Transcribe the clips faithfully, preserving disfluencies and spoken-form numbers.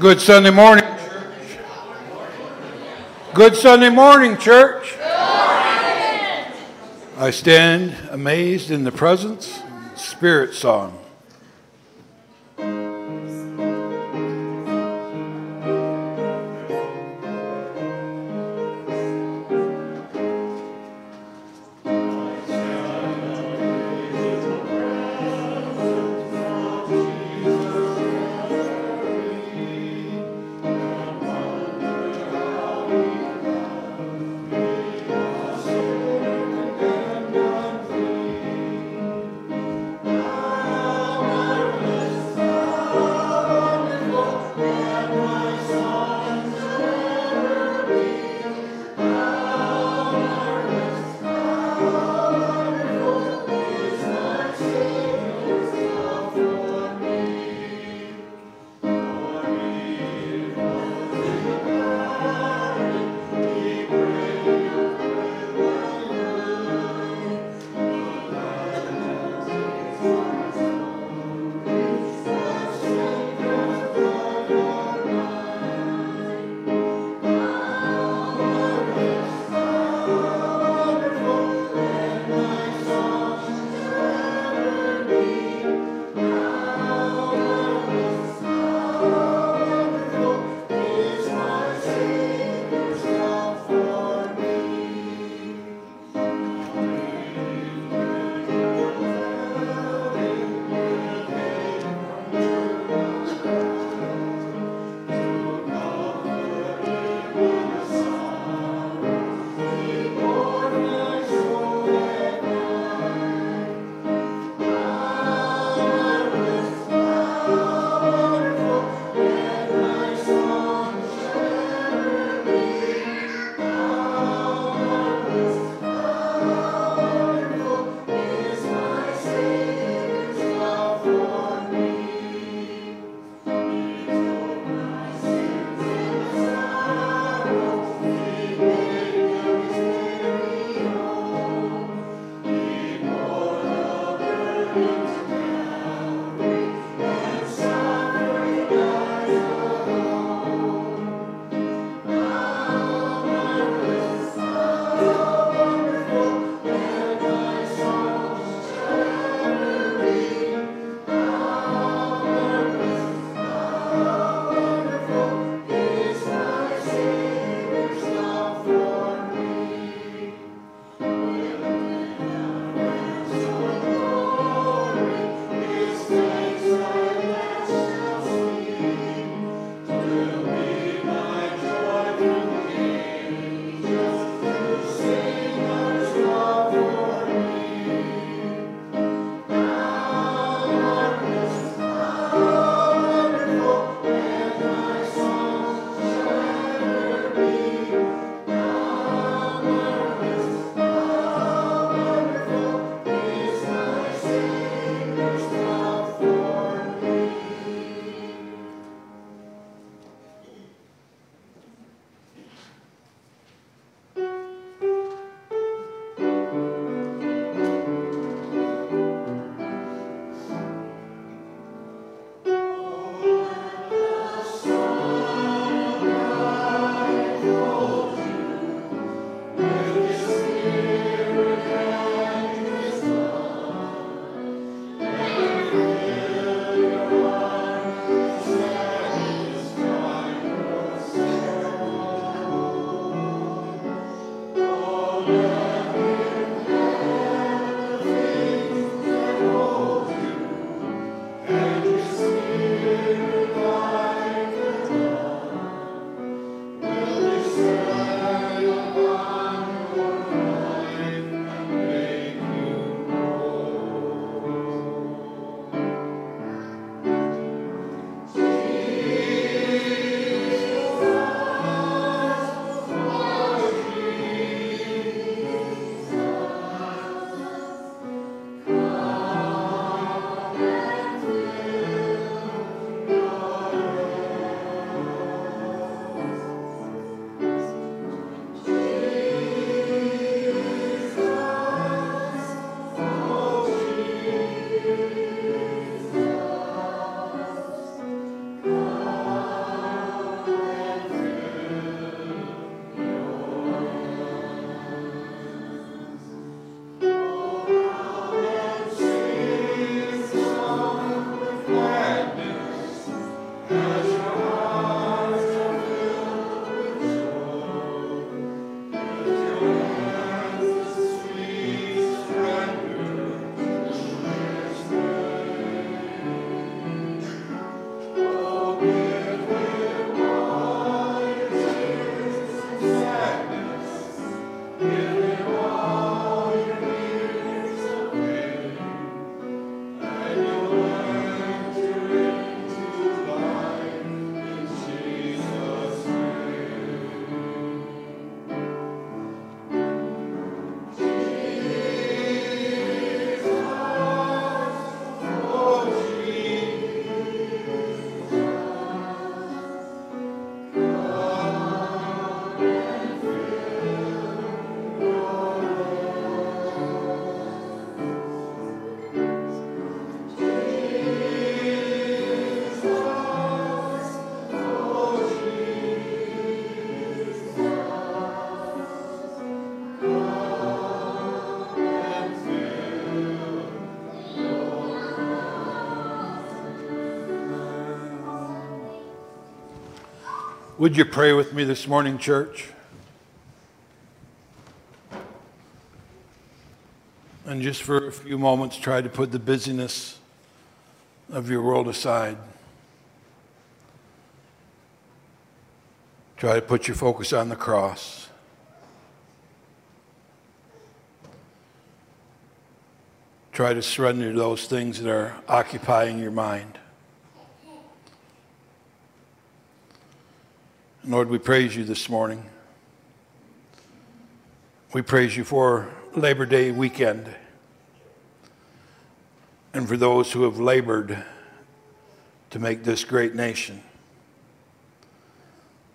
Good Sunday morning, church. Good Sunday morning, church. I stand amazed in the presence, Spirit song. Would you pray with me this morning, church? And just for a few moments, try to put the busyness of your world aside. Try to put your focus on the cross. Try to surrender to those things that are occupying your mind. Lord, we praise you this morning. We praise you for Labor Day weekend and for those who have labored to make this great nation.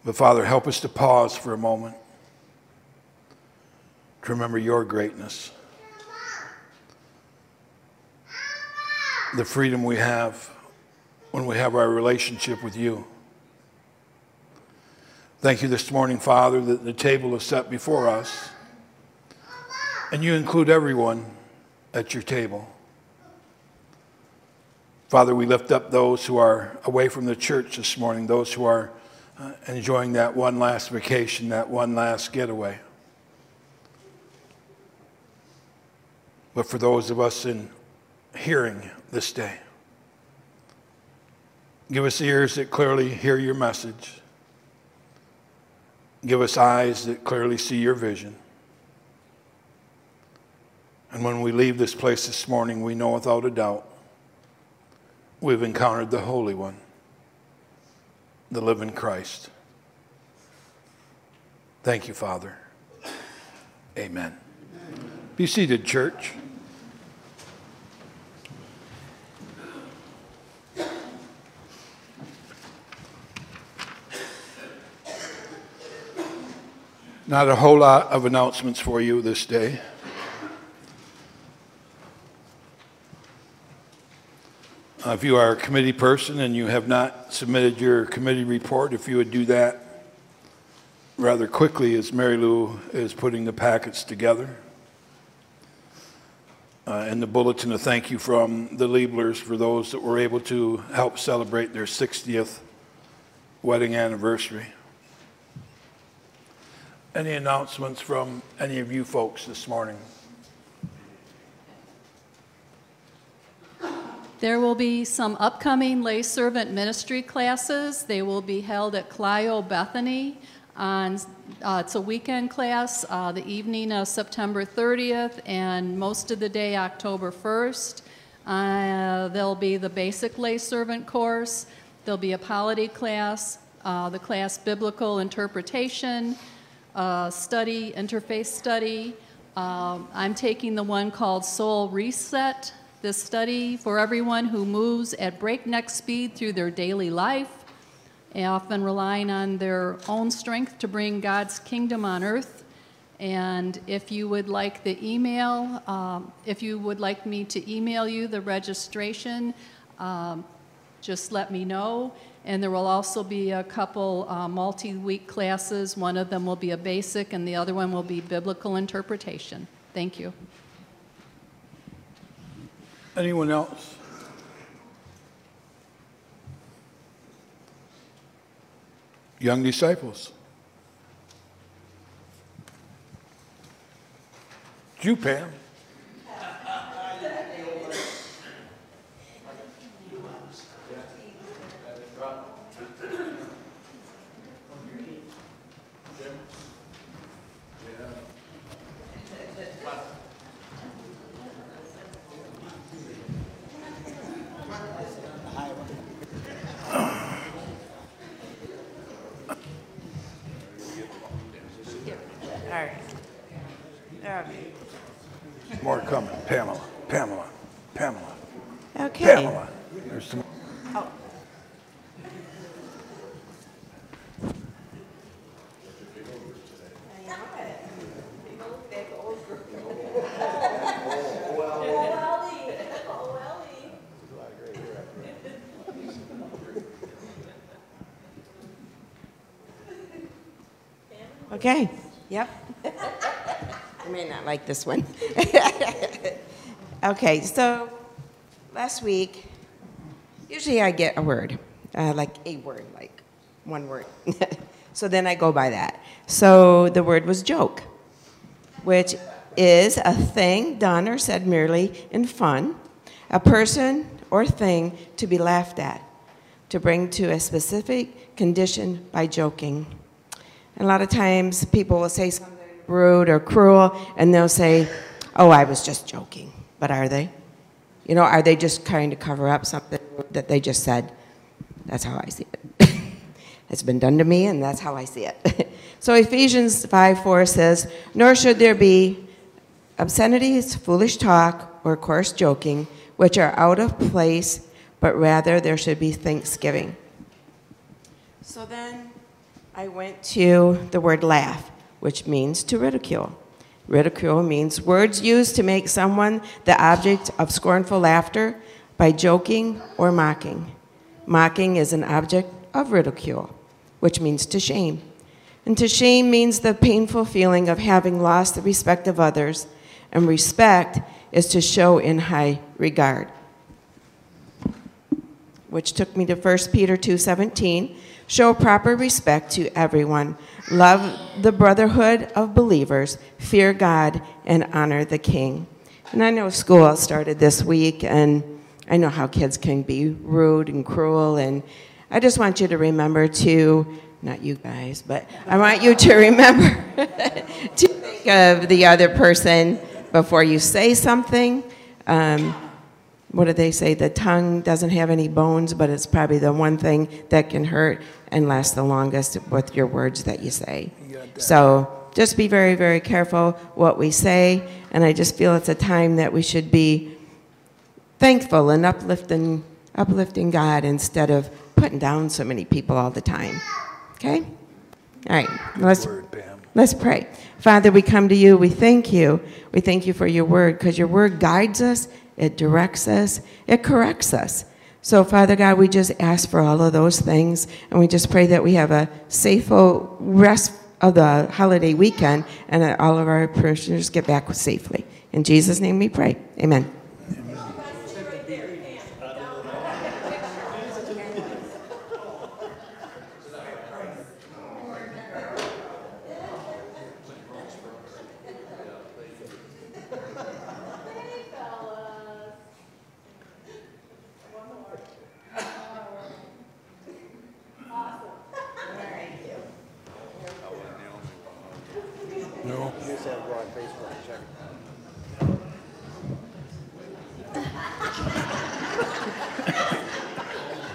But Father, help us to pause for a moment to remember your greatness, the freedom we have when we have our relationship with you. Thank you this morning, Father, that the table is set before us, and you include everyone at your table. Father, we lift up those who are away from the church this morning, those who are uh, enjoying that one last vacation, that one last getaway. But for those of us in hearing this day, give us ears that clearly hear your message. Give us eyes that clearly see your vision. And when we leave this place this morning, we know without a doubt we've encountered the Holy One, the living Christ. Thank you, Father. Amen. Amen. Be seated, church. Not a whole lot of announcements for you this day. Uh, if you are a committee person and you have not submitted your committee report, if you would do that rather quickly as Mary Lou is putting the packets together. Uh, and the bulletin, a thank you from the Lieblers for those that were able to help celebrate their sixtieth wedding anniversary. Any announcements from any of you folks this morning? There will be some upcoming lay servant ministry classes. They will be held at Clio Bethany on, uh, it's a weekend class, uh, the evening of September thirtieth and most of the day October first. Uh, there'll be the basic lay servant course. There'll be a polity class, uh, the class biblical interpretation, Uh, study, interfaith study. Uh, I'm taking the one called Soul Reset, this study for everyone who moves at breakneck speed through their daily life, and often relying on their own strength to bring God's kingdom on earth. And if you would like the email, um, if you would like me to email you the registration, um, just let me know. And there will also be a couple uh, multi-week classes. One of them will be a basic, and the other one will be biblical interpretation. Thank you. Anyone else? Young disciples. It's you, Pam. More coming. Pamela, Pamela, Pamela. Okay. Pamela. There's some. Oh. Okay. Yep. I may not like this one. Okay, so last week, usually I get a word, uh, like a word, like one word. So then I go by that. So the word was joke, which is a thing done or said merely in fun, a person or thing to be laughed at, to bring to a specific condition by joking. And a lot of times people will say something rude or cruel, and they'll say, oh, I was just joking. But are they? You know, are they just trying to cover up something that they just said? That's how I see it. It's been done to me, and that's how I see it. So Ephesians five four says, nor should there be obscenities, foolish talk, or coarse joking, which are out of place, but rather there should be thanksgiving. So then I went to the word laugh, which means to ridicule. Ridicule means words used to make someone the object of scornful laughter by joking or mocking. Mocking is an object of ridicule, which means to shame. And to shame means the painful feeling of having lost the respect of others, and respect is to show in high regard. Which took me to First Peter two seventeen, show proper respect to everyone, love the brotherhood of believers, fear God, and honor the King. And I know school started this week, and I know how kids can be rude and cruel, and I just want you to remember to, not you guys, but I want you to remember to think of the other person before you say something. Um, what do they say? The tongue doesn't have any bones, but it's probably the one thing that can hurt and last the longest with your words that you say. So just be very, very careful what we say, and I just feel it's a time that we should be thankful and uplifting, uplifting God instead of putting down so many people all the time. Okay? All right. Let's, word, let's pray. Father, we come to you. We thank you. We thank you for your word, because your word guides us. It directs us. It corrects us. So, Father God, we just ask for all of those things, and we just pray that we have a safe rest of the holiday weekend, and that all of our parishioners get back safely. In Jesus' name we pray. Amen.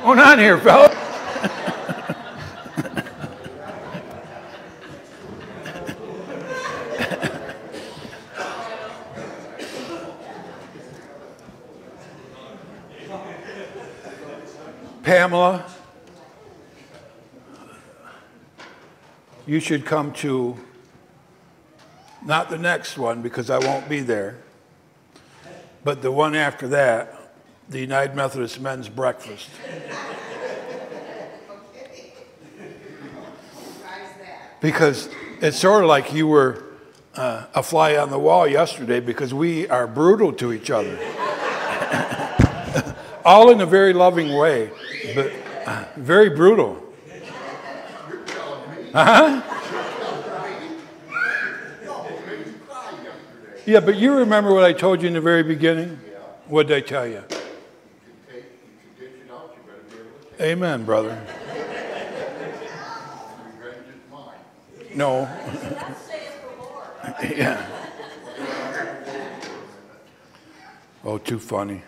What's going on here, fellas? Pamela, you should come to not the next one, because I won't be there, but the one after that, the United Methodist Men's Breakfast. Because it's sort of like you were uh, a fly on the wall yesterday, because we are brutal to each other. All in a very loving way, but uh, very brutal. Uh-huh. Yeah, but you remember what I told you in the very beginning? What did I tell you? Amen, brother. No. Yeah. Oh, too funny.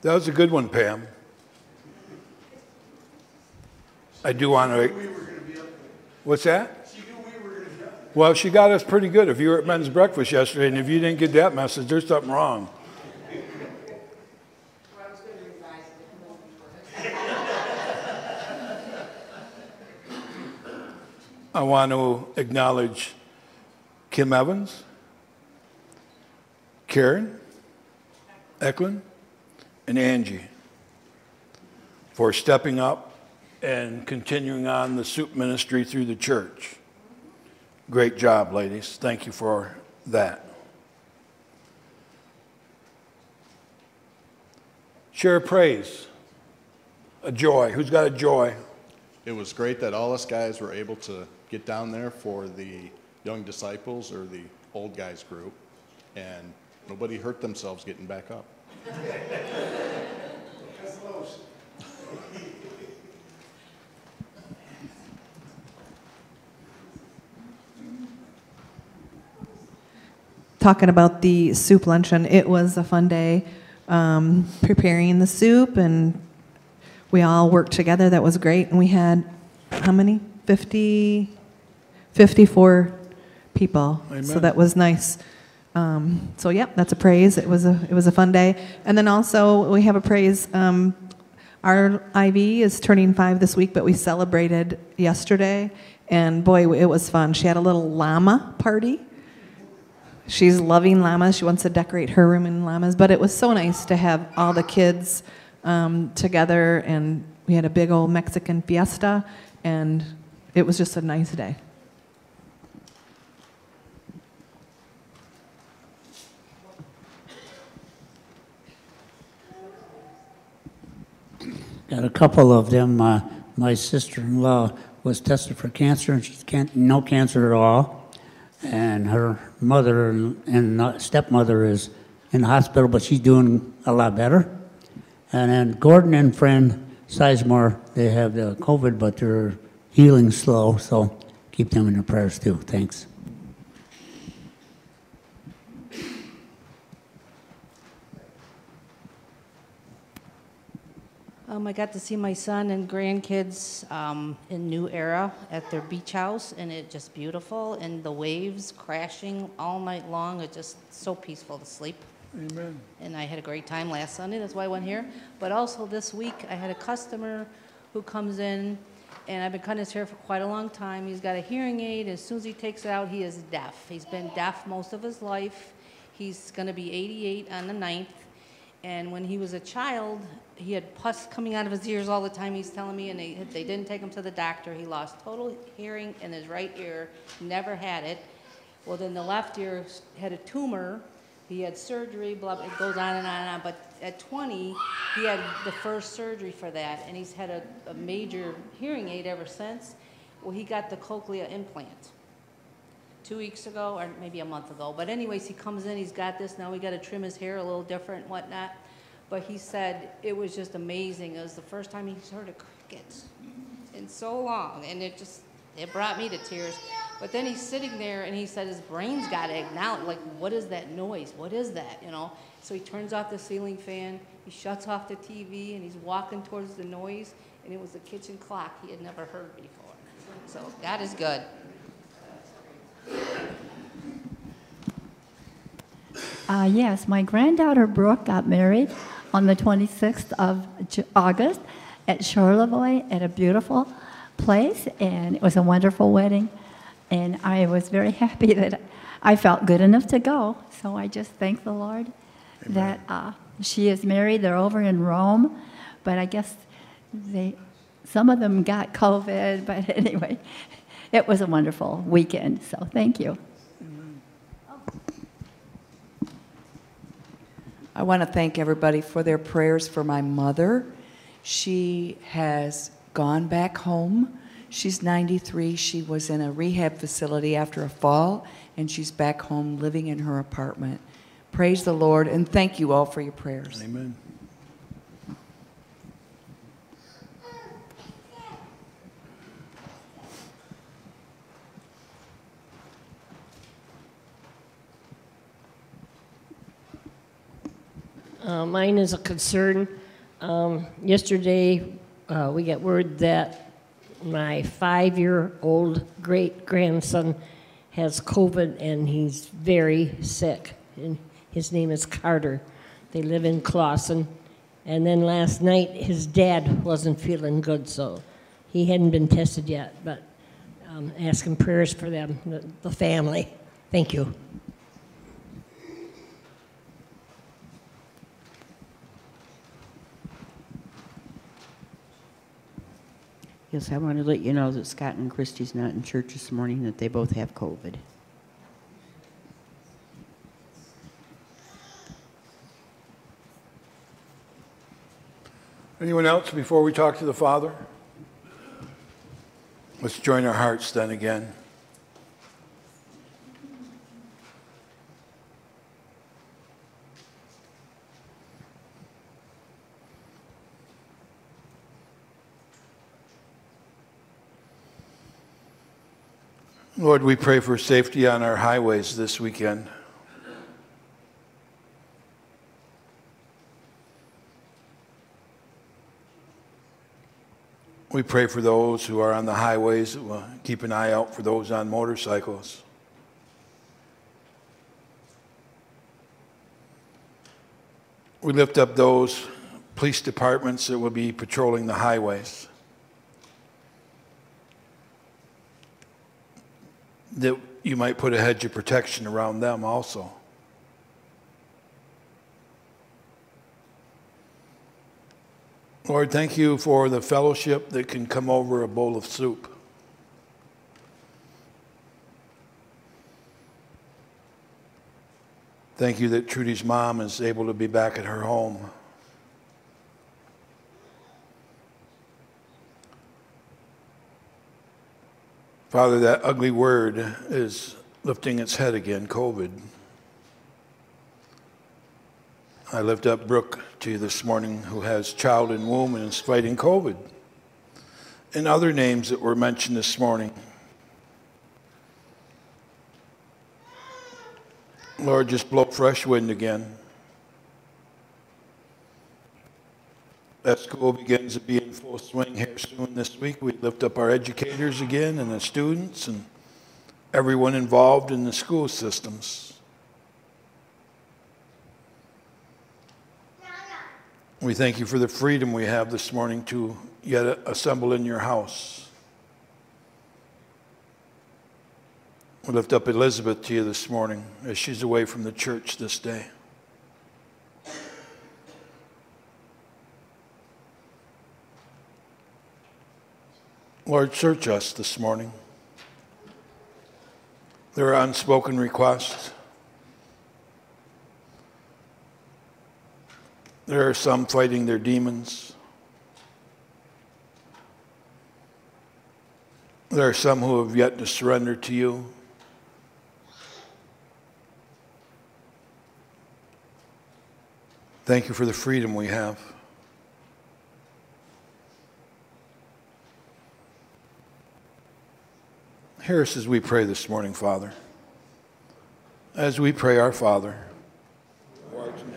That was a good one, Pam. I do want to. What's that? Well, she got us pretty good. If you were at men's breakfast yesterday, and if you didn't get that message, there's something wrong. I want to acknowledge Kim Evans, Karen Eklund, and Angie for stepping up and continuing on the soup ministry through the church. Great job, ladies. Thank you for that. Share praise. A joy. Who's got a joy? It was great that all us guys were able to get down there for the young disciples or the old guys group, and nobody hurt themselves getting back up. Talking about the soup luncheon, it was a fun day um, preparing the soup, and we all worked together. That was great. And we had how many? fifty, fifty-four people. Amen. So that was nice. Um, so yeah, that's a praise. It was a it was a fun day. And then also we have a praise. Um, our I V is turning five this week, but we celebrated yesterday, and boy, it was fun. She had a little llama party. She's loving llamas. She wants to decorate her room in llamas, but it was so nice to have all the kids um, together, and we had a big old Mexican fiesta, and it was just a nice day. Got a couple of them. Uh, my sister-in-law was tested for cancer, and she's can't, no cancer at all. And her mother and, and stepmother is in the hospital, but she's doing a lot better. And then Gordon and friend Sizemore, they have the COVID, but they're healing slow. So keep them in your prayers too. Thanks. Um, I got to see my son and grandkids um, in New Era at their beach house, and it's just beautiful. And the waves crashing all night long, it's just so peaceful to sleep. Amen. And I had a great time last Sunday, that's why I went here. But also this week, I had a customer who comes in, and I've been cutting his hair for quite a long time. He's got a hearing aid. As soon as he takes it out, he is deaf. He's been deaf most of his life. He's going to be eighty-eight on the ninth. And when he was a child, he had pus coming out of his ears all the time, he's telling me, and they, they didn't take him to the doctor. He lost total hearing in his right ear, never had it. Well, then the left ear had a tumor. He had surgery, blah, blah, it goes on and on and on. But at twenty, he had the first surgery for that, and he's had a, a major hearing aid ever since. Well, he got the cochlea implant two weeks ago, or maybe a month ago. But anyways, he comes in, he's got this, now we got to trim his hair a little different and whatnot. But he said it was just amazing. It was the first time he's heard a cricket in so long, and it just, it brought me to tears. But then he's sitting there, and he said his brain's got to acknowledge, like, what is that noise? What is that, you know? So he turns off the ceiling fan, he shuts off the T V, and he's walking towards the noise, and it was the kitchen clock he had never heard before. So that is good. Uh, yes, my granddaughter Brooke got married on the twenty-sixth of August at Charlevoix at a beautiful place, and it was a wonderful wedding, and I was very happy that I felt good enough to go, so I just thank the Lord. Amen. That uh, she is married. They're over in Rome, but I guess they, some of them got COVID, but anyway, it was a wonderful weekend, so thank you. I want to thank everybody for their prayers for my mother. She has gone back home. She's ninety-three. She was in a rehab facility after a fall, and she's back home living in her apartment. Praise the Lord, and thank you all for your prayers. Amen. Uh, mine is a concern. Um, yesterday, uh, we got word that my five-year-old great-grandson has COVID, and he's very sick. And his name is Carter. They live in Clawson. And then last night, his dad wasn't feeling good, so he hadn't been tested yet. But um, asking prayers for them, the, the family. Thank you. Yes, I want to let you know that Scott and Christy's not in church this morning, that they both have COVID. Anyone else before we talk to the Father? Let's join our hearts then again. Lord, we pray for safety on our highways this weekend. We pray for those who are on the highways. We'll keep an eye out for those on motorcycles. We lift up those police departments that will be patrolling the highways, that you might put a hedge of protection around them also. Lord, thank you for the fellowship that can come over a bowl of soup. Thank you that Trudy's mom is able to be back at her home. Father, that ugly word is lifting its head again, COVID. I lift up Brooke to you this morning, who has child in womb and is fighting COVID, and other names that were mentioned this morning. Lord, just blow fresh wind again. That school begins to be in full swing here soon this week. We lift up our educators again and the students and everyone involved in the school systems. We thank you for the freedom we have this morning to yet assemble in your house. We lift up Elizabeth to you this morning as she's away from the church this day. Lord, search us this morning. There are unspoken requests. There are some fighting their demons. There are some who have yet to surrender to you. Thank you for the freedom we have. Hear us as we pray this morning, Father. As we pray, our Father, who art in heaven,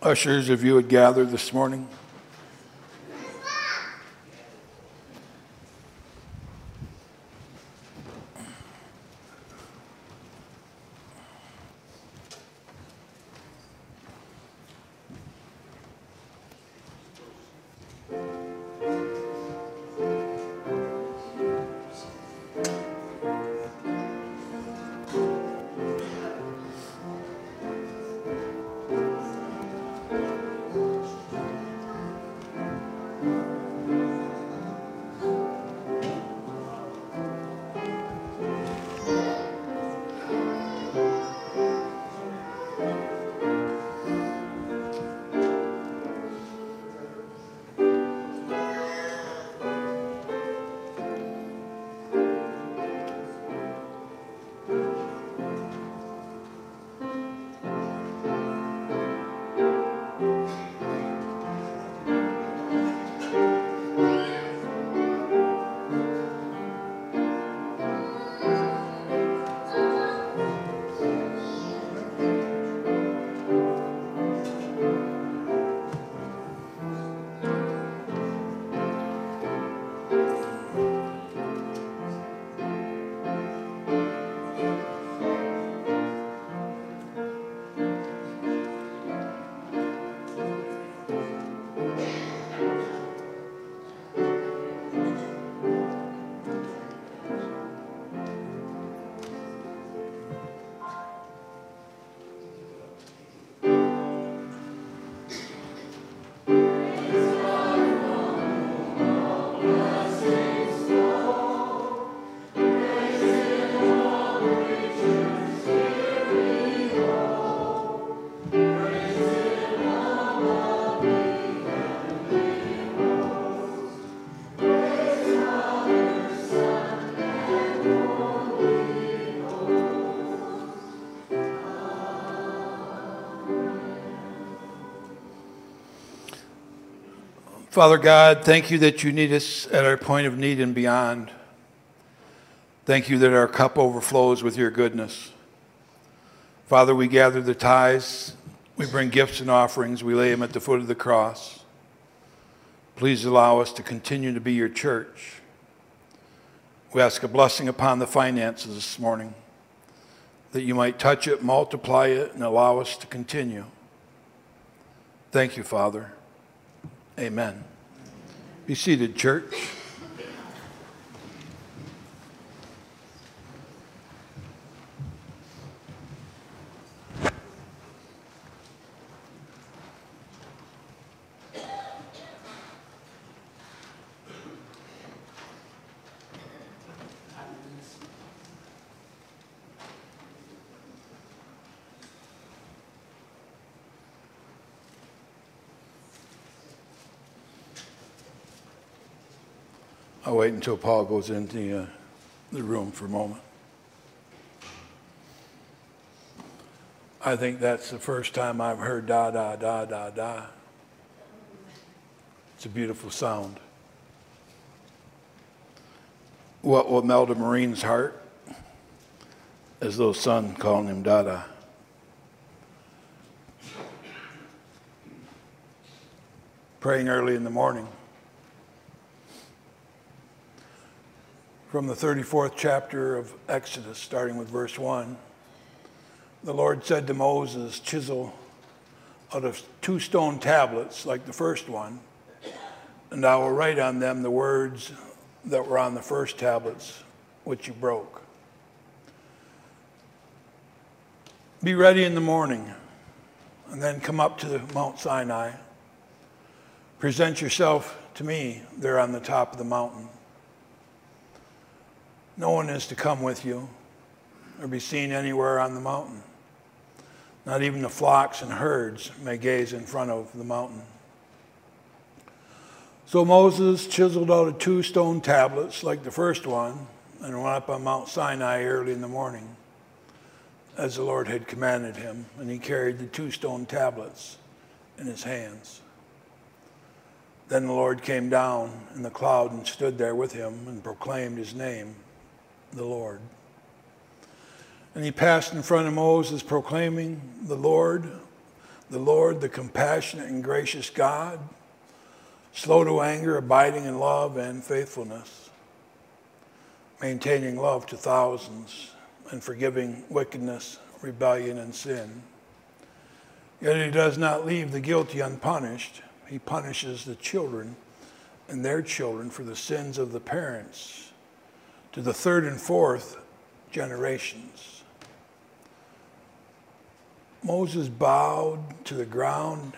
ushers, if you would gather this morning. Father God, thank you that you need us at our point of need and beyond. Thank you that our cup overflows with your goodness. Father, we gather the tithes, we bring gifts and offerings, we lay them at the foot of the cross. Please allow us to continue to be your church. We ask a blessing upon the finances this morning, that you might touch it, multiply it, and allow us to continue. Thank you, Father. Amen. Be seated, church. I'll wait until Paul goes into the, uh, the room for a moment. I think that's the first time I've heard da, da, da, da, da. It's a beautiful sound. What will melt a Marine's heart is little son calling him da, da. Praying early in the morning. From the thirty-fourth chapter of Exodus, starting with verse one. The Lord said to Moses, chisel out of two stone tablets like the first one, and I will write on them the words that were on the first tablets, which you broke. Be ready in the morning, and then come up to Mount Sinai. Present yourself to me there on the top of the mountain. No one is to come with you or be seen anywhere on the mountain. Not even the flocks and herds may gaze in front of the mountain. So Moses chiseled out of two stone tablets like the first one and went up on Mount Sinai early in the morning, as the Lord had commanded him, and he carried the two stone tablets in his hands. Then the Lord came down in the cloud and stood there with him and proclaimed his name, the Lord. And he passed in front of Moses, proclaiming, the Lord, the Lord, the compassionate and gracious God, slow to anger, abiding in love and faithfulness, maintaining love to thousands, and forgiving wickedness, rebellion, and sin. Yet he does not leave the guilty unpunished. He punishes the children and their children for the sins of the parents, to the third and fourth generations. Moses bowed to the ground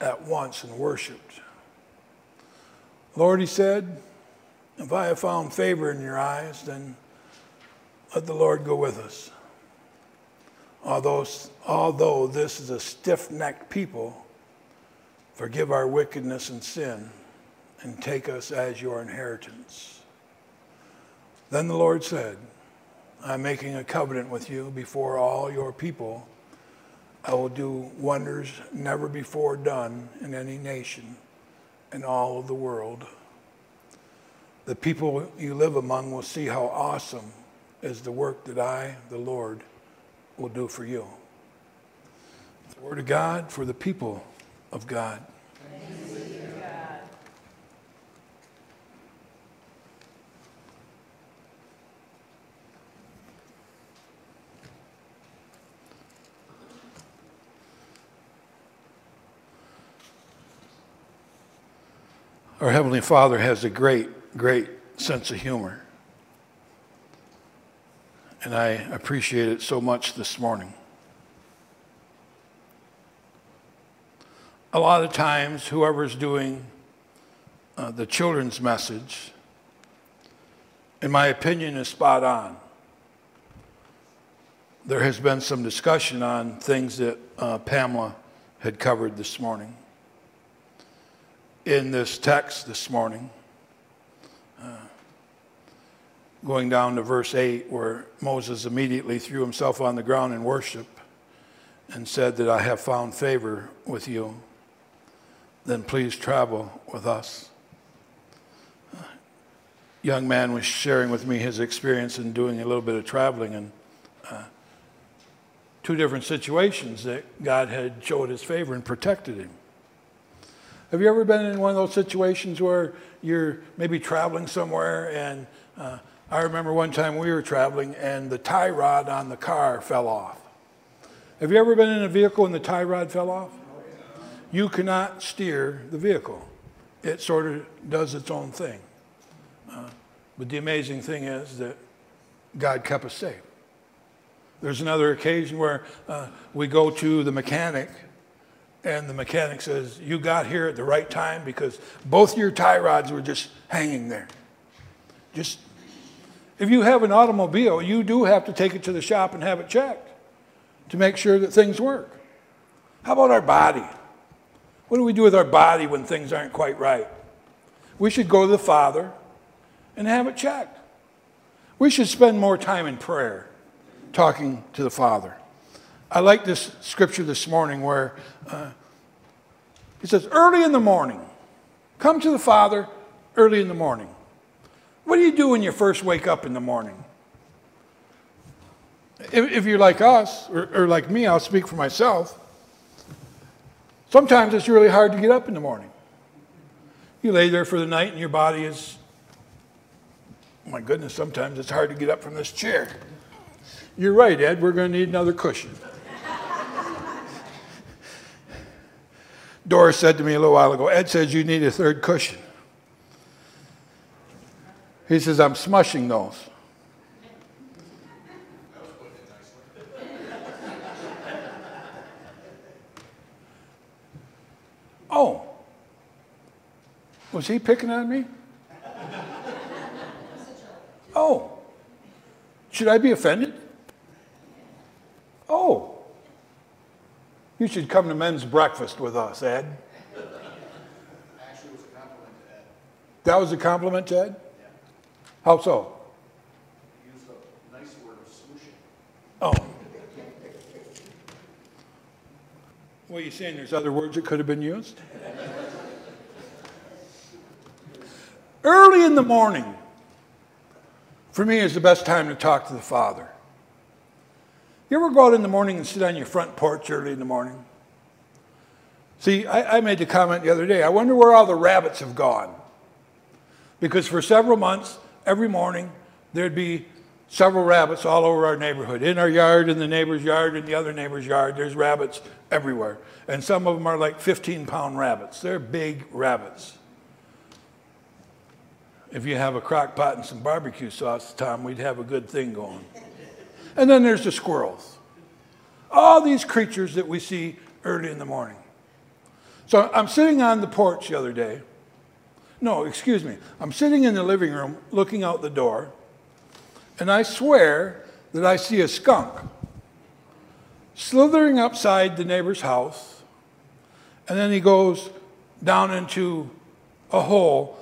at once and worshiped. Lord, he said, if I have found favor in your eyes, then let the Lord go with us. Although, although this is a stiff-necked people, forgive our wickedness and sin and take us as your inheritance. Then the Lord said, I'm making a covenant with you before all your people. I will do wonders never before done in any nation in all of the world. The people you live among will see how awesome is the work that I, the Lord, will do for you. The word of God for the people of God. Our Heavenly Father has a great, great sense of humor. And I appreciate it so much this morning. A lot of times, whoever's doing uh, the children's message, in my opinion, is spot on. There has been some discussion on things that uh, Pamela had covered this morning. In this text this morning, uh, going down to verse eight, where Moses immediately threw himself on the ground in worship and said that I have found favor with you. then please travel with us. A young man was sharing with me his experience in doing a little bit of traveling, and uh, two different situations that God had showed his favor and protected him. Have you ever been in one of those situations where you're maybe traveling somewhere, and uh, I remember one time we were traveling and the tie rod on the car fell off. Have you ever been in a vehicle and the tie rod fell off? You cannot steer the vehicle. It sort of does its own thing. Uh, but the amazing thing is that God kept us safe. There's another occasion where uh, we go to the mechanic, and the mechanic says, you got here at the right time because both your tie rods were just hanging there. Just, if you have an automobile, you do have to take it to the shop and have it checked to make sure that things work. How about our body? What do we do with our body when things aren't quite right? We should go to the Father and have it checked. We should spend more time in prayer, talking to the Father. I like this scripture this morning where uh, it says, early in the morning, come to the Father early in the morning. What do you do when you first wake up in the morning? If, if you're like us, or, or like me, I'll speak for myself. Sometimes it's really hard to get up in the morning. You lay there for the night and your body is, my goodness, sometimes it's hard to get up from this chair. You're right, Ed, we're going to need another cushion. Doris said to me a little while ago, Ed says you need a third cushion. He says, I'm smushing those. Oh, was he picking on me? Oh, should I be offended? Oh, you should come to men's breakfast with us, Ed. Actually, it was a compliment to Ed. That was a compliment to Ed? Yeah. How so? He used a nice word of solution. Oh. What are you saying? There's other words that could have been used? Early in the morning, for me, is the best time to talk to the Father. You ever go out in the morning and sit on your front porch early in the morning? See, I, I made the comment the other day, I wonder where all the rabbits have gone. Because for several months, every morning, there'd be several rabbits all over our neighborhood. In our yard, in the neighbor's yard, in the other neighbor's yard, there's rabbits everywhere. And some of them are like fifteen-pound rabbits. They're big rabbits. If you have a crock pot and some barbecue sauce, Tom, we'd have a good thing going. And then there's the squirrels. All these creatures that we see early in the morning. So I'm sitting on the porch the other day. No, excuse me. I'm sitting in the living room looking out the door, and I swear that I see a skunk slithering upside the neighbor's house, and then he goes down into a hole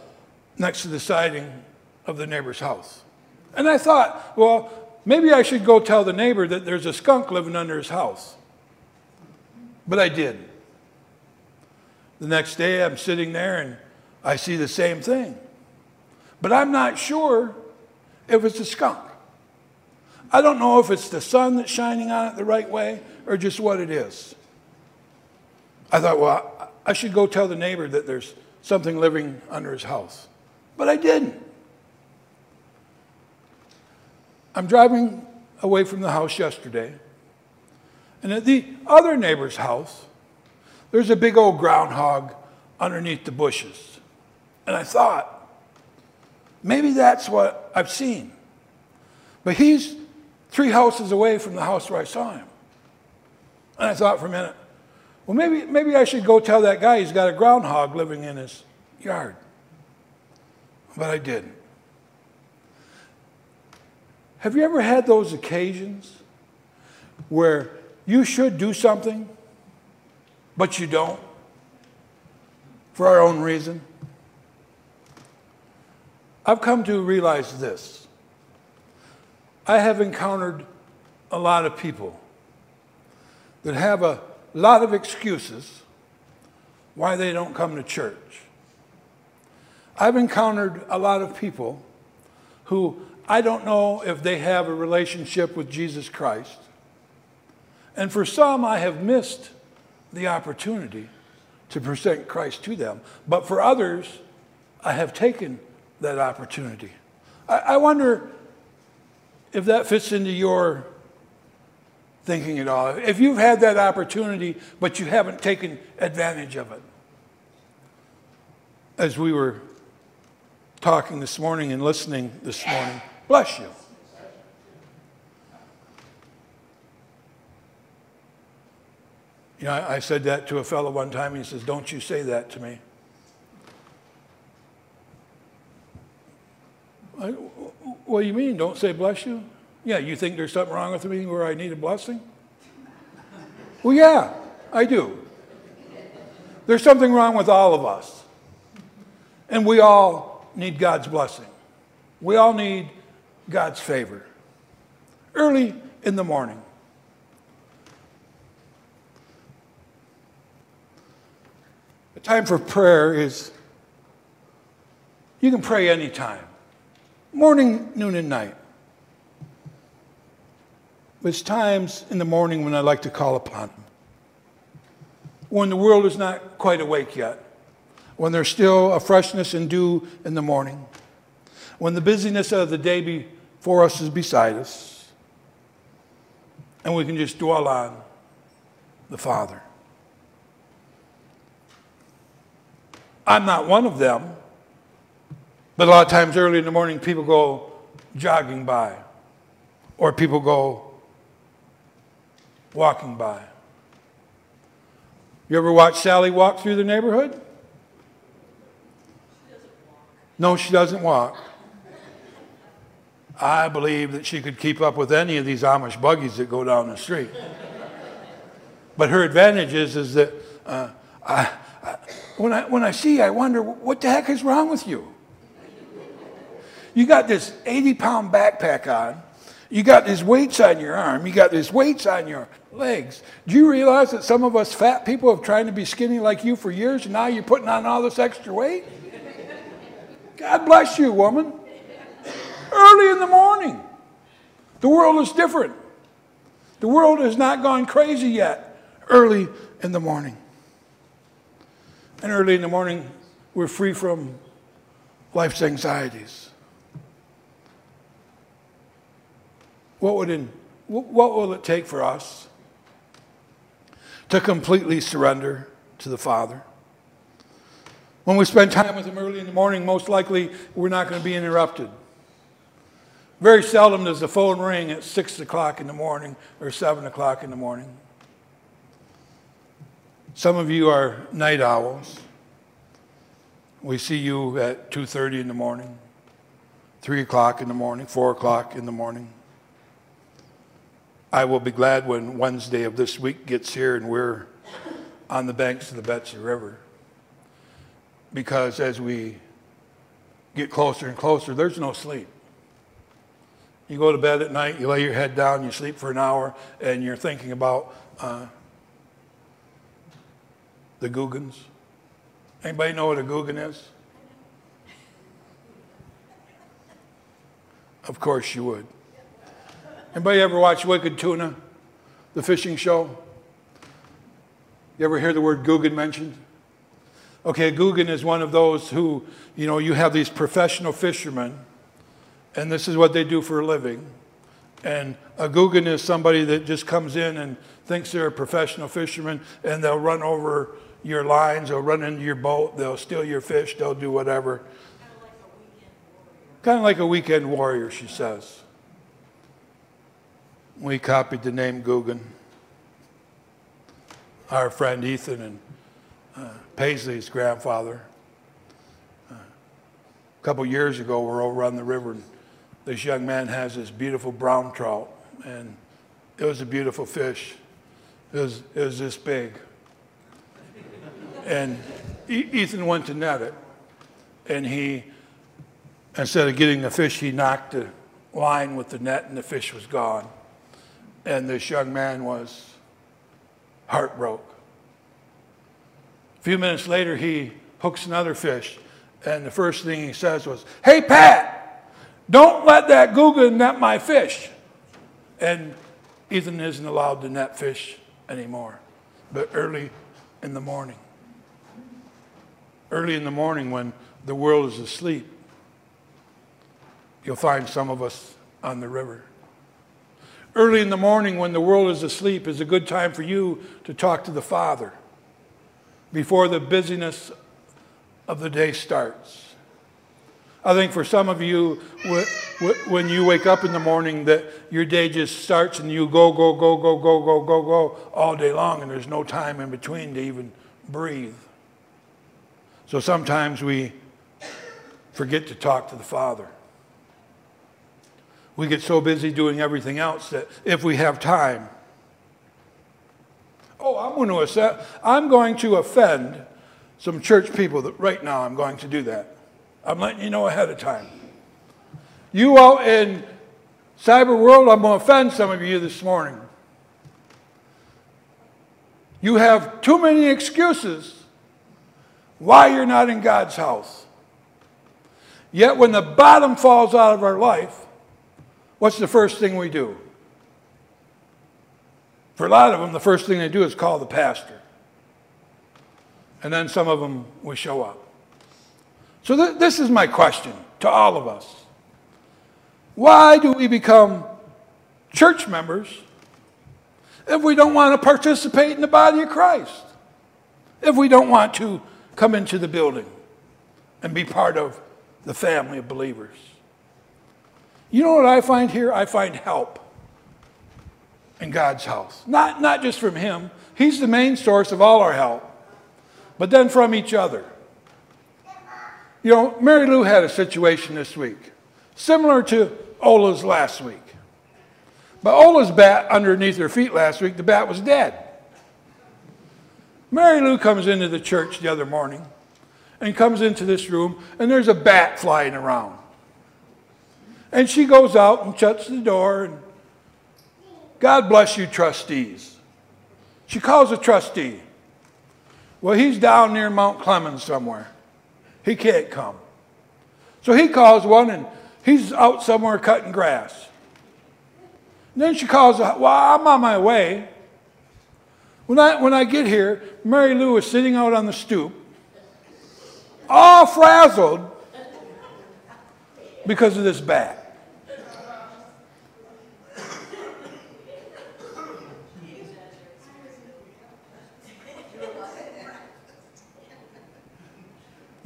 next to the siding of the neighbor's house. And I thought, well, maybe I should go tell the neighbor that there's a skunk living under his house. But I did. The next day I'm sitting there and I see the same thing. But I'm not sure if it's a skunk. I don't know if it's the sun that's shining on it the right way or just what it is. I thought, well, I should go tell the neighbor that there's something living under his house. But I didn't. I'm driving away from the house yesterday, and at the other neighbor's house, there's a big old groundhog underneath the bushes. And I thought, maybe that's what I've seen. But he's three houses away from the house where I saw him. And I thought for a minute, well, maybe, maybe I should go tell that guy he's got a groundhog living in his yard. But I didn't. Have you ever had those occasions where you should do something, but you don't, for our own reason? I've come to realize this. I have encountered a lot of people that have a lot of excuses why they don't come to church. I've encountered a lot of people who I don't know if they have a relationship with Jesus Christ. And for some, I have missed the opportunity to present Christ to them. But for others, I have taken that opportunity. I, I wonder if that fits into your thinking at all. If you've had that opportunity, but you haven't taken advantage of it. As we were talking this morning and listening this morning, bless you. You know, I, I said that to a fellow one time, and he says, "Don't you say that to me." I, what do you mean, don't say bless you? Yeah, you think there's something wrong with me where I need a blessing? Well, yeah, I do. There's something wrong with all of us. And we all need God's blessing. We all need God's favor. Early in the morning. The time for prayer is, you can pray anytime. Morning, noon, and night. There's times in the morning when I like to call upon him. When the world is not quite awake yet. When there's still a freshness and dew in the morning. When the busyness of the day before us is beside us. And we can just dwell on the Father. I'm not one of them. But a lot of times early in the morning people go jogging by. Or people go walking by. You ever watch Sally walk through the neighborhood? She doesn't walk. No, she doesn't walk. I believe that she could keep up with any of these Amish buggies that go down the street. But her advantage is, is that uh, I, I, when, I, when I see, I wonder, what the heck is wrong with you? You got this eighty pound backpack on. You got these weights on your arm. You got these weights on your legs. Do you realize that some of us fat people have tried to be skinny like you for years, and now you're putting on all this extra weight? God bless you, woman. Early in the morning. The world is different. The world has not gone crazy yet. Early in the morning. And early in the morning, we're free from life's anxieties. What would in, what will it take for us to completely surrender to the Father? When we spend time with him early in the morning, most likely we're not going to be interrupted. Very seldom does the phone ring at six o'clock in the morning or seven o'clock in the morning. Some of you are night owls. We see you at two thirty in the morning, three o'clock in the morning, four o'clock in the morning. I will be glad when Wednesday of this week gets here and we're on the banks of the Betsy River. Because as we get closer and closer, there's no sleep. You go to bed at night, you lay your head down, you sleep for an hour, and you're thinking about uh, the Gugans. Anybody know what a Gugan is? Of course you would. Anybody ever watch Wicked Tuna, the fishing show? You ever hear the word Gugan mentioned? Okay, a Gugan is one of those who, you know, you have these professional fishermen, and this is what they do for a living. And a Gugan is somebody that just comes in and thinks they're a professional fisherman, and they'll run over your lines, they'll run into your boat, they'll steal your fish, they'll do whatever. Kind of like a weekend warrior, she says. We copied the name Gugan. Our friend Ethan and uh, Paisley's grandfather. Uh, a couple years ago, we're over on the river, and this young man has this beautiful brown trout, and it was a beautiful fish. It was, it was this big. And e Ethan went to net it, and he, instead of getting the fish, he knocked the line with the net, and the fish was gone. And this young man was heartbroken. A few minutes later, he hooks another fish. And the first thing he says was, "Hey, Pat, don't let that Gugan net my fish." And Ethan isn't allowed to net fish anymore. But early in the morning, early in the morning when the world is asleep, you'll find some of us on the river. Early in the morning when the world is asleep is a good time for you to talk to the Father before the busyness of the day starts. I think for some of you, when you wake up in the morning, that your day just starts and you go, go, go, go, go, go, go, go all day long, and there's no time in between to even breathe. So sometimes we forget to talk to the Father. We get so busy doing everything else that if we have time, oh, I'm going to accept, I'm going to offend some church people that right now I'm going to do that. I'm letting you know ahead of time. You out in cyber world, I'm going to offend some of you this morning. You have too many excuses why you're not in God's house. Yet when the bottom falls out of our life, what's the first thing we do? For a lot of them, the first thing they do is call the pastor. And then some of them, we show up. So th this is my question to all of us. Why do we become church members if we don't want to participate in the body of Christ? If we don't want to come into the building and be part of the family of believers? You know what I find here? I find help in God's house. Not, not just from him. He's the main source of all our help. But then from each other. You know, Mary Lou had a situation this week, similar to Ola's last week. But Ola's bat underneath her feet last week, the bat was dead. Mary Lou comes into the church the other morning and comes into this room, and there's a bat flying around. And she goes out and shuts the door. And God bless you, trustees. She calls a trustee. Well, he's down near Mount Clemens somewhere. He can't come. So he calls one, and he's out somewhere cutting grass. And then she calls, well, I'm on my way. When I, when I get here, Mary Lou is sitting out on the stoop, all frazzled, because of this bat.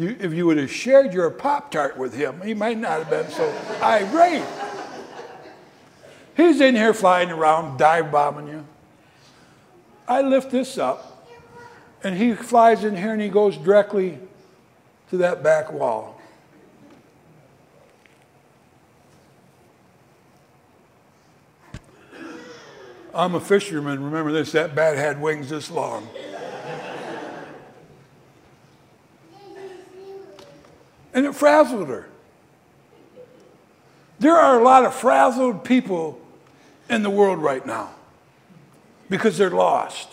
You, if you would have shared your Pop-Tart with him, he might not have been so irate. He's in here flying around, dive-bombing you. I lift this up, and he flies in here, and he goes directly to that back wall. I'm a fisherman. Remember this, that bat had wings this long. And it frazzled her. There are a lot of frazzled people in the world right now because they're lost.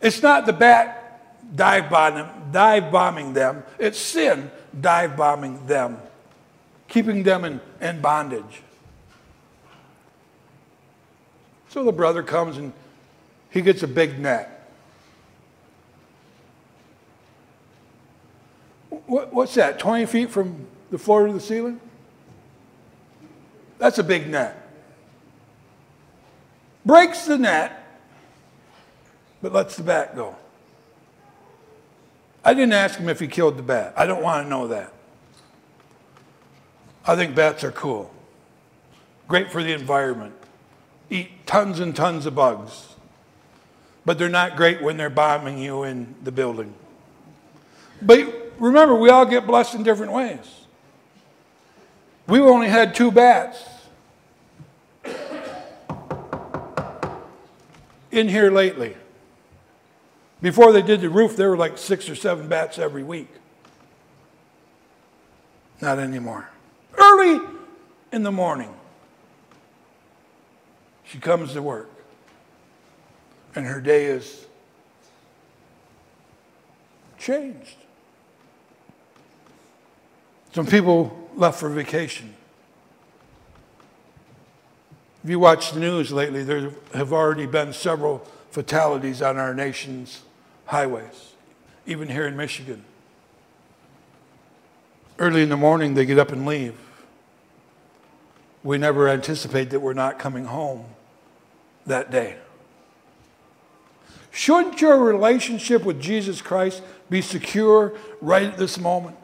It's not the bat dive bombing, dive bombing them. It's sin dive bombing them, keeping them in, in bondage. So the brother comes and he gets a big net. What, what's that, twenty feet from the floor to the ceiling? That's a big net. Breaks the net, but lets the bat go. I didn't ask him if he killed the bat. I don't want to know that. I think bats are cool. Great for the environment. Eat tons and tons of bugs. But they're not great when they're bombing you in the building. But remember, we all get blessed in different ways. We only had two bats in here lately. Before they did the roof, there were like six or seven bats every week. Not anymore. Early in the morning, she comes to work, and her day is changed. Some people left for vacation. If you watch the news lately, there have already been several fatalities on our nation's highways, even here in Michigan. Early in the morning, they get up and leave. We never anticipate that we're not coming home that day. Shouldn't your relationship with Jesus Christ be secure right at this moment?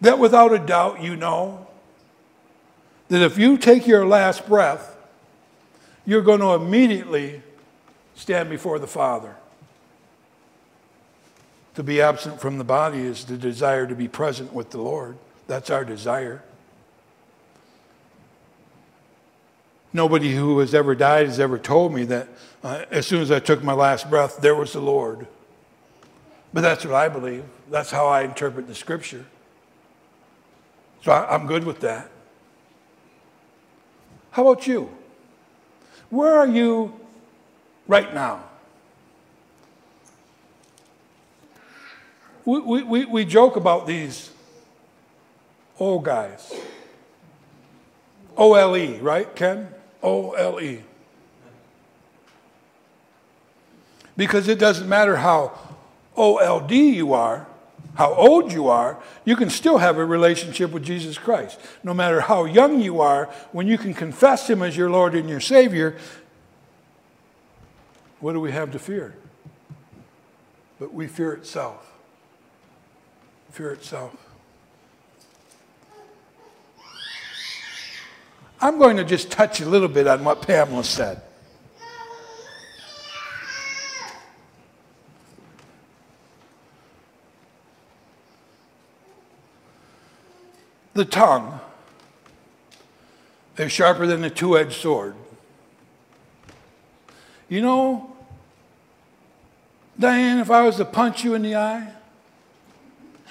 That without a doubt you know that if you take your last breath, you're going to immediately stand before the Father. To be absent from the body is the desire to be present with the Lord. That's our desire. Nobody who has ever died has ever told me that uh, as soon as I took my last breath, there was the Lord. But that's what I believe. That's how I interpret the Scripture. So I, I'm good with that. How about you? Where are you right now? We, we, we, we joke about these old guys. O L E, right, Ken? O L E. Because it doesn't matter how old you are, how old you are, you can still have a relationship with Jesus Christ. No matter how young you are, when you can confess Him as your Lord and your Savior, what do we have to fear? But we fear itself. Fear itself. I'm going to just touch a little bit on what Pamela said. The tongue is sharper than a two-edged sword. You know, Diane, if I was to punch you in the eye,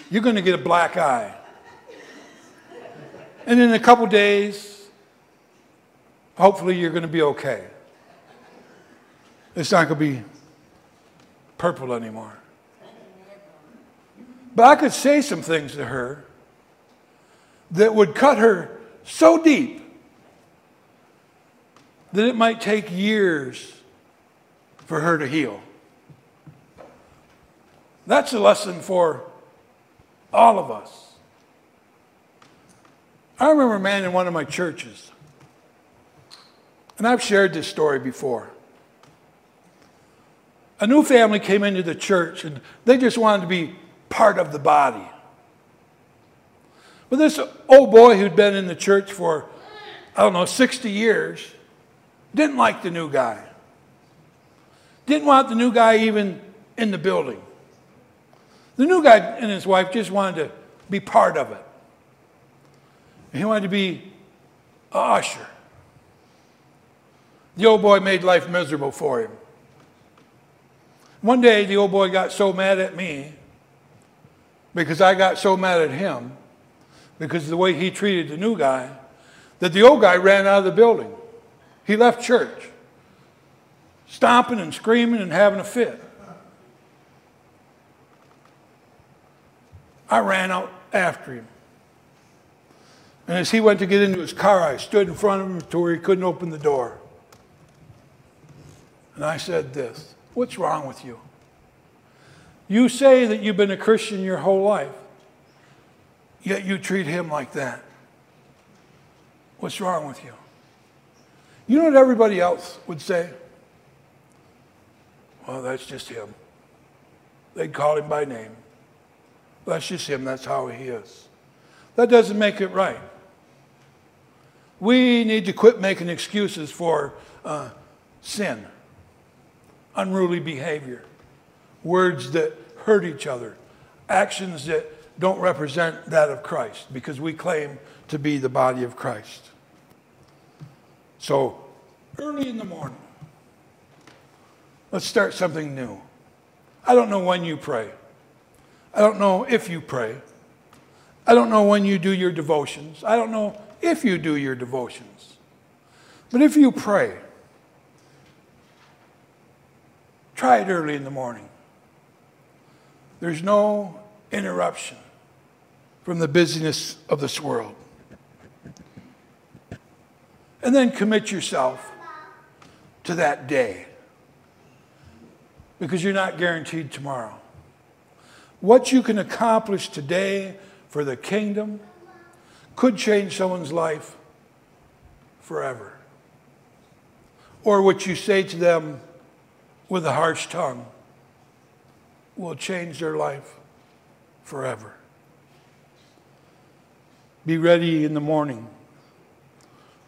you're going to get a black eye. And in a couple days, hopefully you're going to be okay. It's not going to be purple anymore. But I could say some things to her that would cut her so deep that it might take years for her to heal. That's a lesson for all of us. I remember a man in one of my churches, and I've shared this story before. A new family came into the church, and they just wanted to be part of the body. But this old boy who'd been in the church for, I don't know, sixty years, didn't like the new guy. Didn't want the new guy even in the building. The new guy and his wife just wanted to be part of it. He wanted to be an usher. The old boy made life miserable for him. One day, the old boy got so mad at me because I got so mad at him because of the way he treated the new guy, that the old guy ran out of the building. He left church, stomping and screaming and having a fit. I ran out after him. And as he went to get into his car, I stood in front of him to where he couldn't open the door. And I said this, "What's wrong with you? You say that you've been a Christian your whole life. Yet you treat him like that. What's wrong with you?" You know what everybody else would say? "Well, that's just him." They'd call him by name. "That's just him. That's how he is." That doesn't make it right. We need to quit making excuses for uh, sin, unruly behavior, words that hurt each other, actions that don't represent that of Christ, because we claim to be the body of Christ. So, early in the morning, let's start something new. I don't know when you pray. I don't know if you pray. I don't know when you do your devotions. I don't know if you do your devotions. But if you pray, try it early in the morning. There's no interruption from the busyness of this world. And then commit yourself to that day, because you're not guaranteed tomorrow. What you can accomplish today for the kingdom could change someone's life forever. Or what you say to them with a harsh tongue will change their life forever. Be ready in the morning.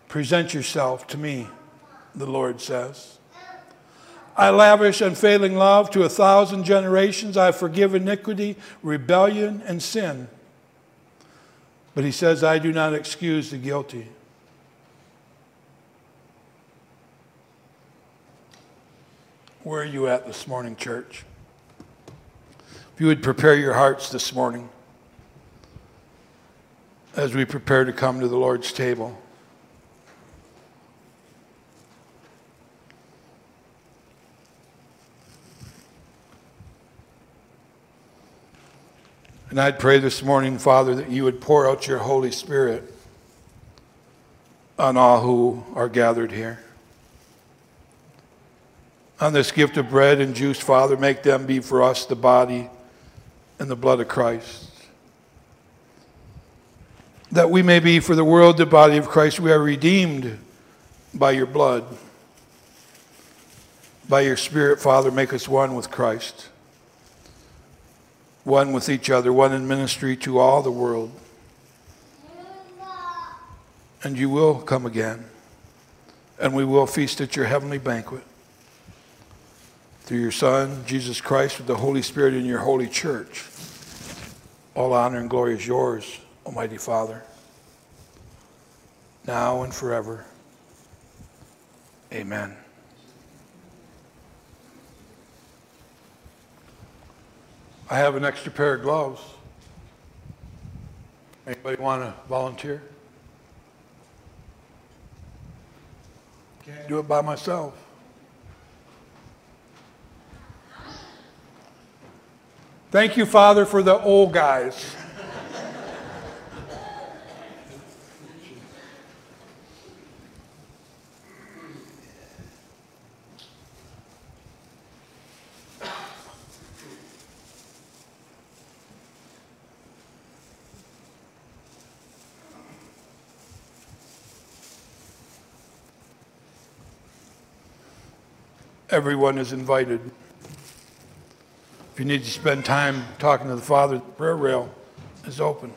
Present yourself to me, the Lord says. I lavish unfailing love to a thousand generations. I forgive iniquity, rebellion, and sin. But he says, I do not excuse the guilty. Where are you at this morning, church? If you would prepare your hearts this morning as we prepare to come to the Lord's table. And I'd pray this morning, Father, that you would pour out your Holy Spirit on all who are gathered here. On this gift of bread and juice, Father, make them be for us the body and the blood of Christ. That we may be for the world the body of Christ. We are redeemed by your blood. By your Spirit, Father, make us one with Christ. One with each other, one in ministry to all the world. And you will come again, and we will feast at your heavenly banquet through your Son, Jesus Christ, with the Holy Spirit in your holy church. All honor and glory is yours, Almighty Father, now and forever. Amen. I have an extra pair of gloves. Anybody want to volunteer? Can't do it by myself. Thank you, Father, for the old guys. Everyone is invited. If you need to spend time talking to the Father, the prayer rail is open.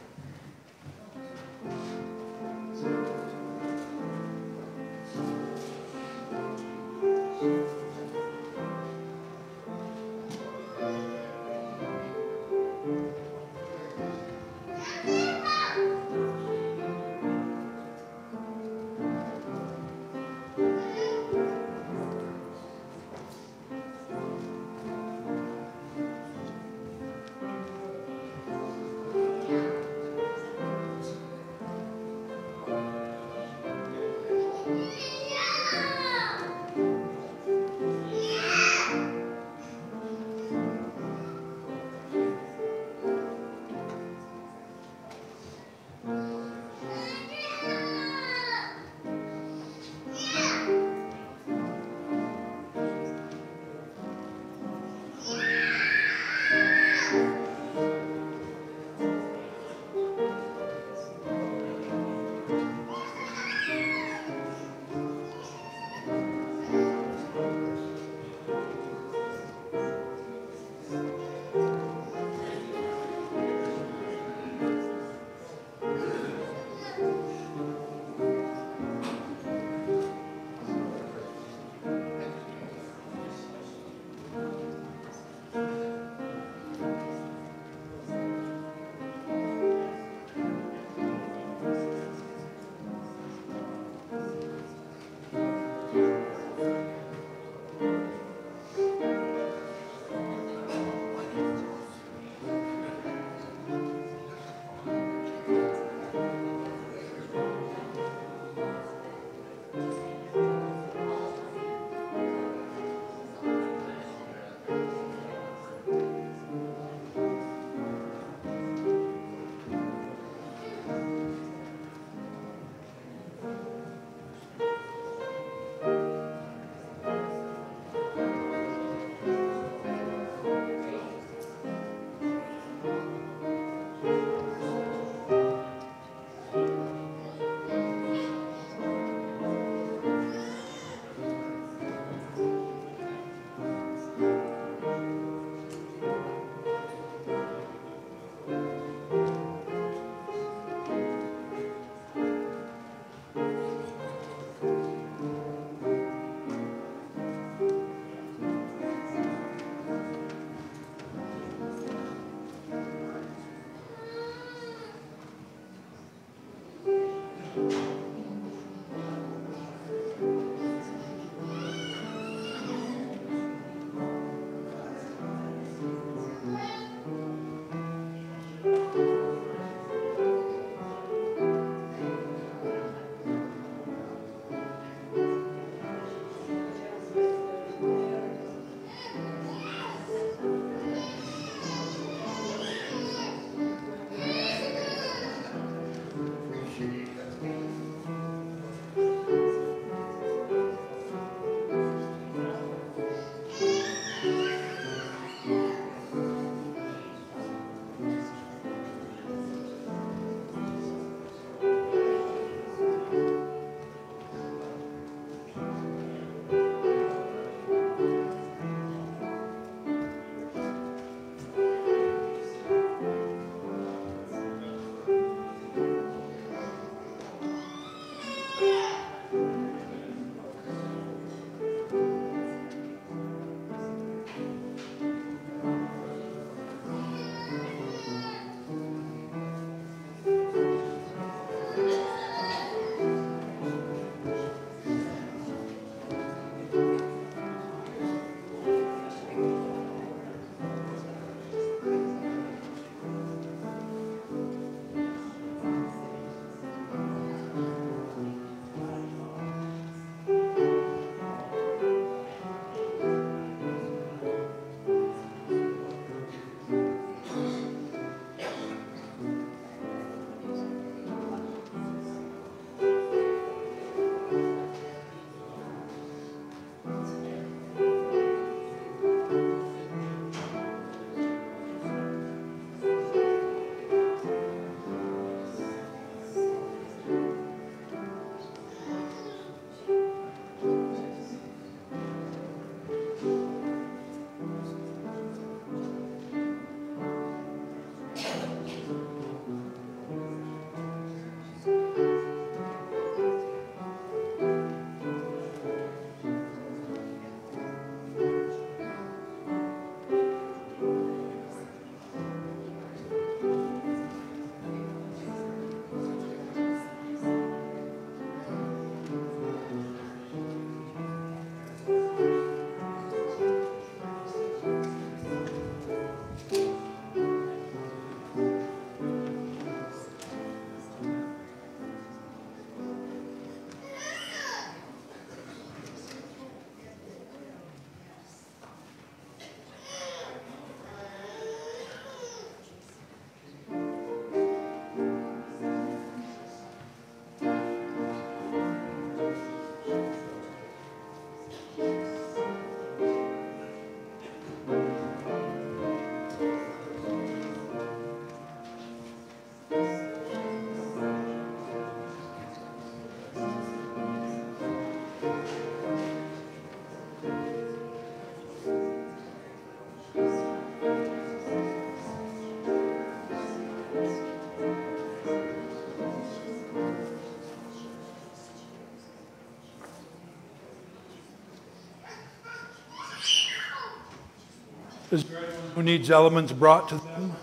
Is there anyone who needs elements brought to them?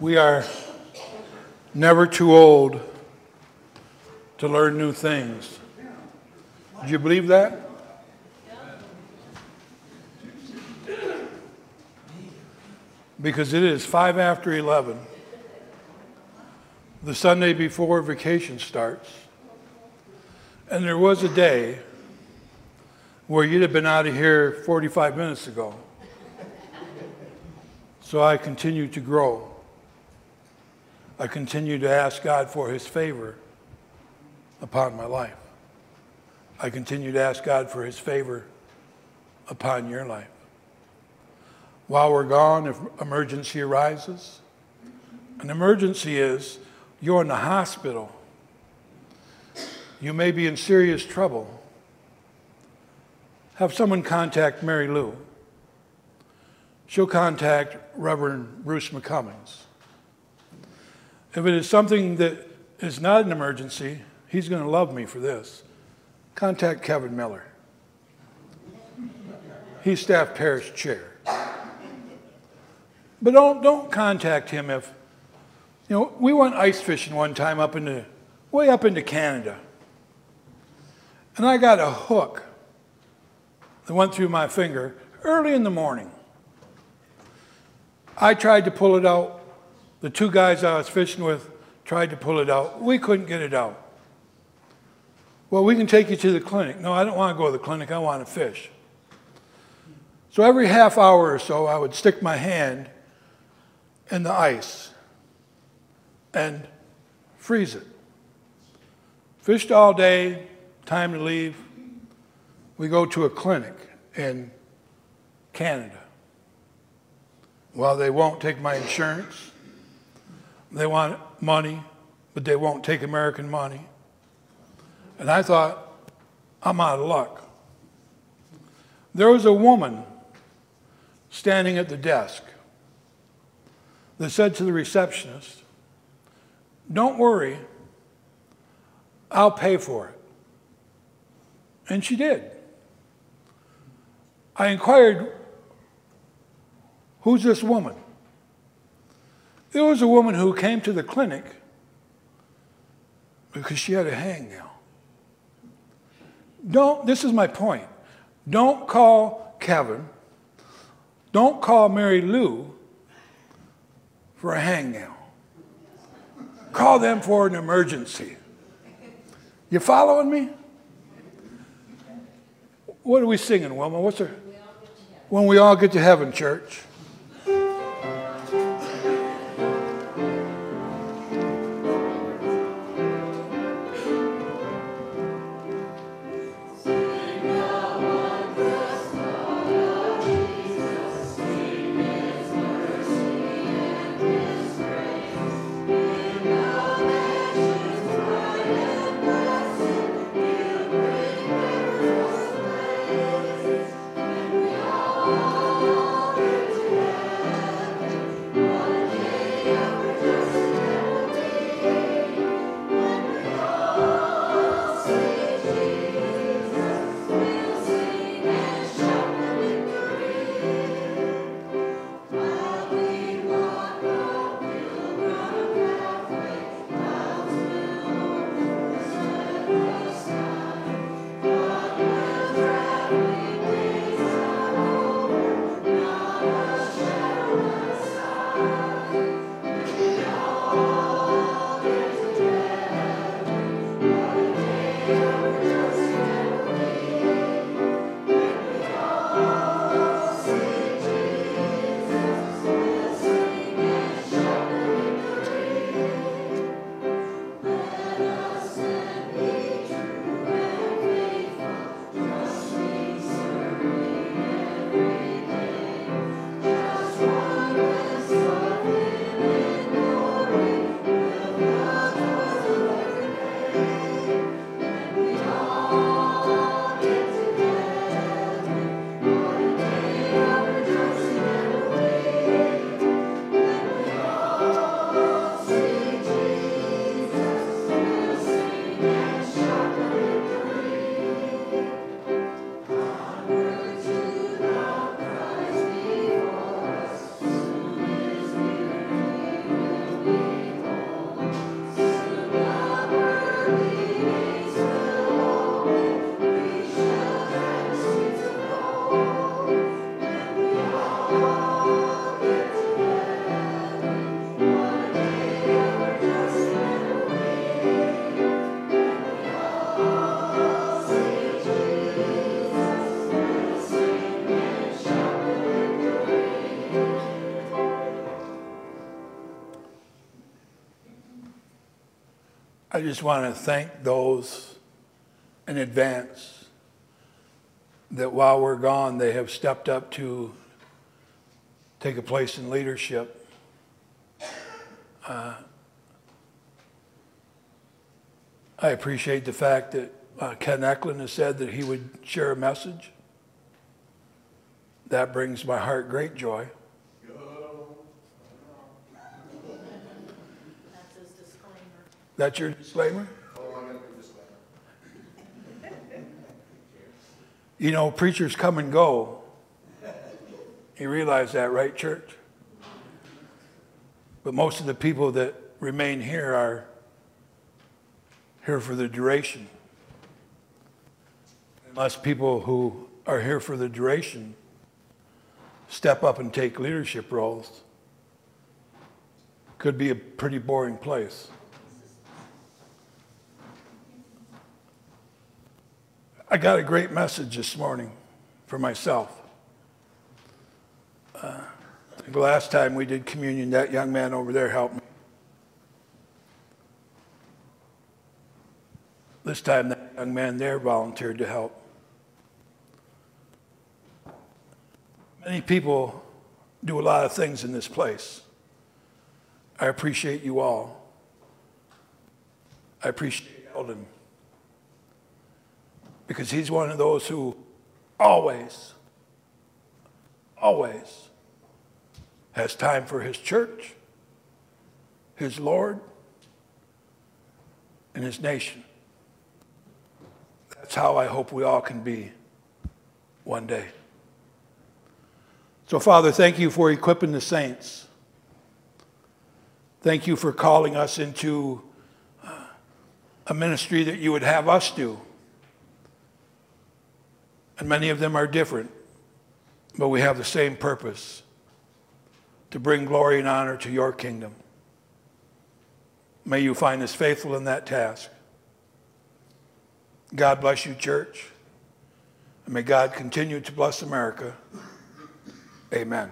We are never too old to learn new things. Do you believe that? Because it is five after eleven. The Sunday before vacation starts. And there was a day where you'd have been out of here forty-five minutes ago. So I continue to grow. I continue to ask God for his favor upon my life. I continue to ask God for his favor upon your life. While we're gone, if emergency arises, an emergency is you're in the hospital. You may be in serious trouble. Have someone contact Mary Lou. She'll contact Reverend Bruce McCummings. If it is something that is not an emergency, he's going to love me for this. Contact Kevin Miller. He's staff parish chair. But don't, don't contact him if, you know, we went ice fishing one time up into, way up into Canada. And I got a hook that went through my finger early in the morning. I tried to pull it out. The two guys I was fishing with tried to pull it out. We couldn't get it out. Well, we can take you to the clinic. No, I don't want to go to the clinic. I want to fish. So every half hour or so, I would stick my hand in the ice and freeze it. Fished all day, time to leave. We go to a clinic in Canada. Well, they won't take my insurance. They want money, but they won't take American money. And I thought, I'm out of luck. There was a woman standing at the desk that said to the receptionist, "Don't worry, I'll pay for it." And she did. I inquired, who's this woman? It was a woman who came to the clinic because she had a hangnail. Don't, this is my point. Don't call Kevin. Don't call Mary Lou for a hangnail. Call them for an emergency. You following me? What are we singing, Wilma? What's her? When we all get to heaven, church. I just want to thank those in advance that while we're gone, they have stepped up to take a place in leadership. Uh, I appreciate the fact that uh, Ken Eklund has said that he would share a message. That brings my heart great joy. That's his disclaimer. That's your disclaimer? You know, preachers come and go. You realize that, right, church? But most of the people that remain here are here for the duration. Unless people who are here for the duration step up and take leadership roles, could be a pretty boring place. I got a great message this morning for myself. Uh, I think last time we did communion, that young man over there helped me. This time, that young man there volunteered to help. Many people do a lot of things in this place. I appreciate you all. I appreciate Eldon, because he's one of those who always, always has time for his church, his Lord, and his nation. That's how I hope we all can be one day. So, Father, thank you for equipping the saints. Thank you for calling us into uh, a ministry that you would have us do. And many of them are different, but we have the same purpose, to bring glory and honor to your kingdom. May you find us faithful in that task. God bless you, church. And may God continue to bless America. Amen.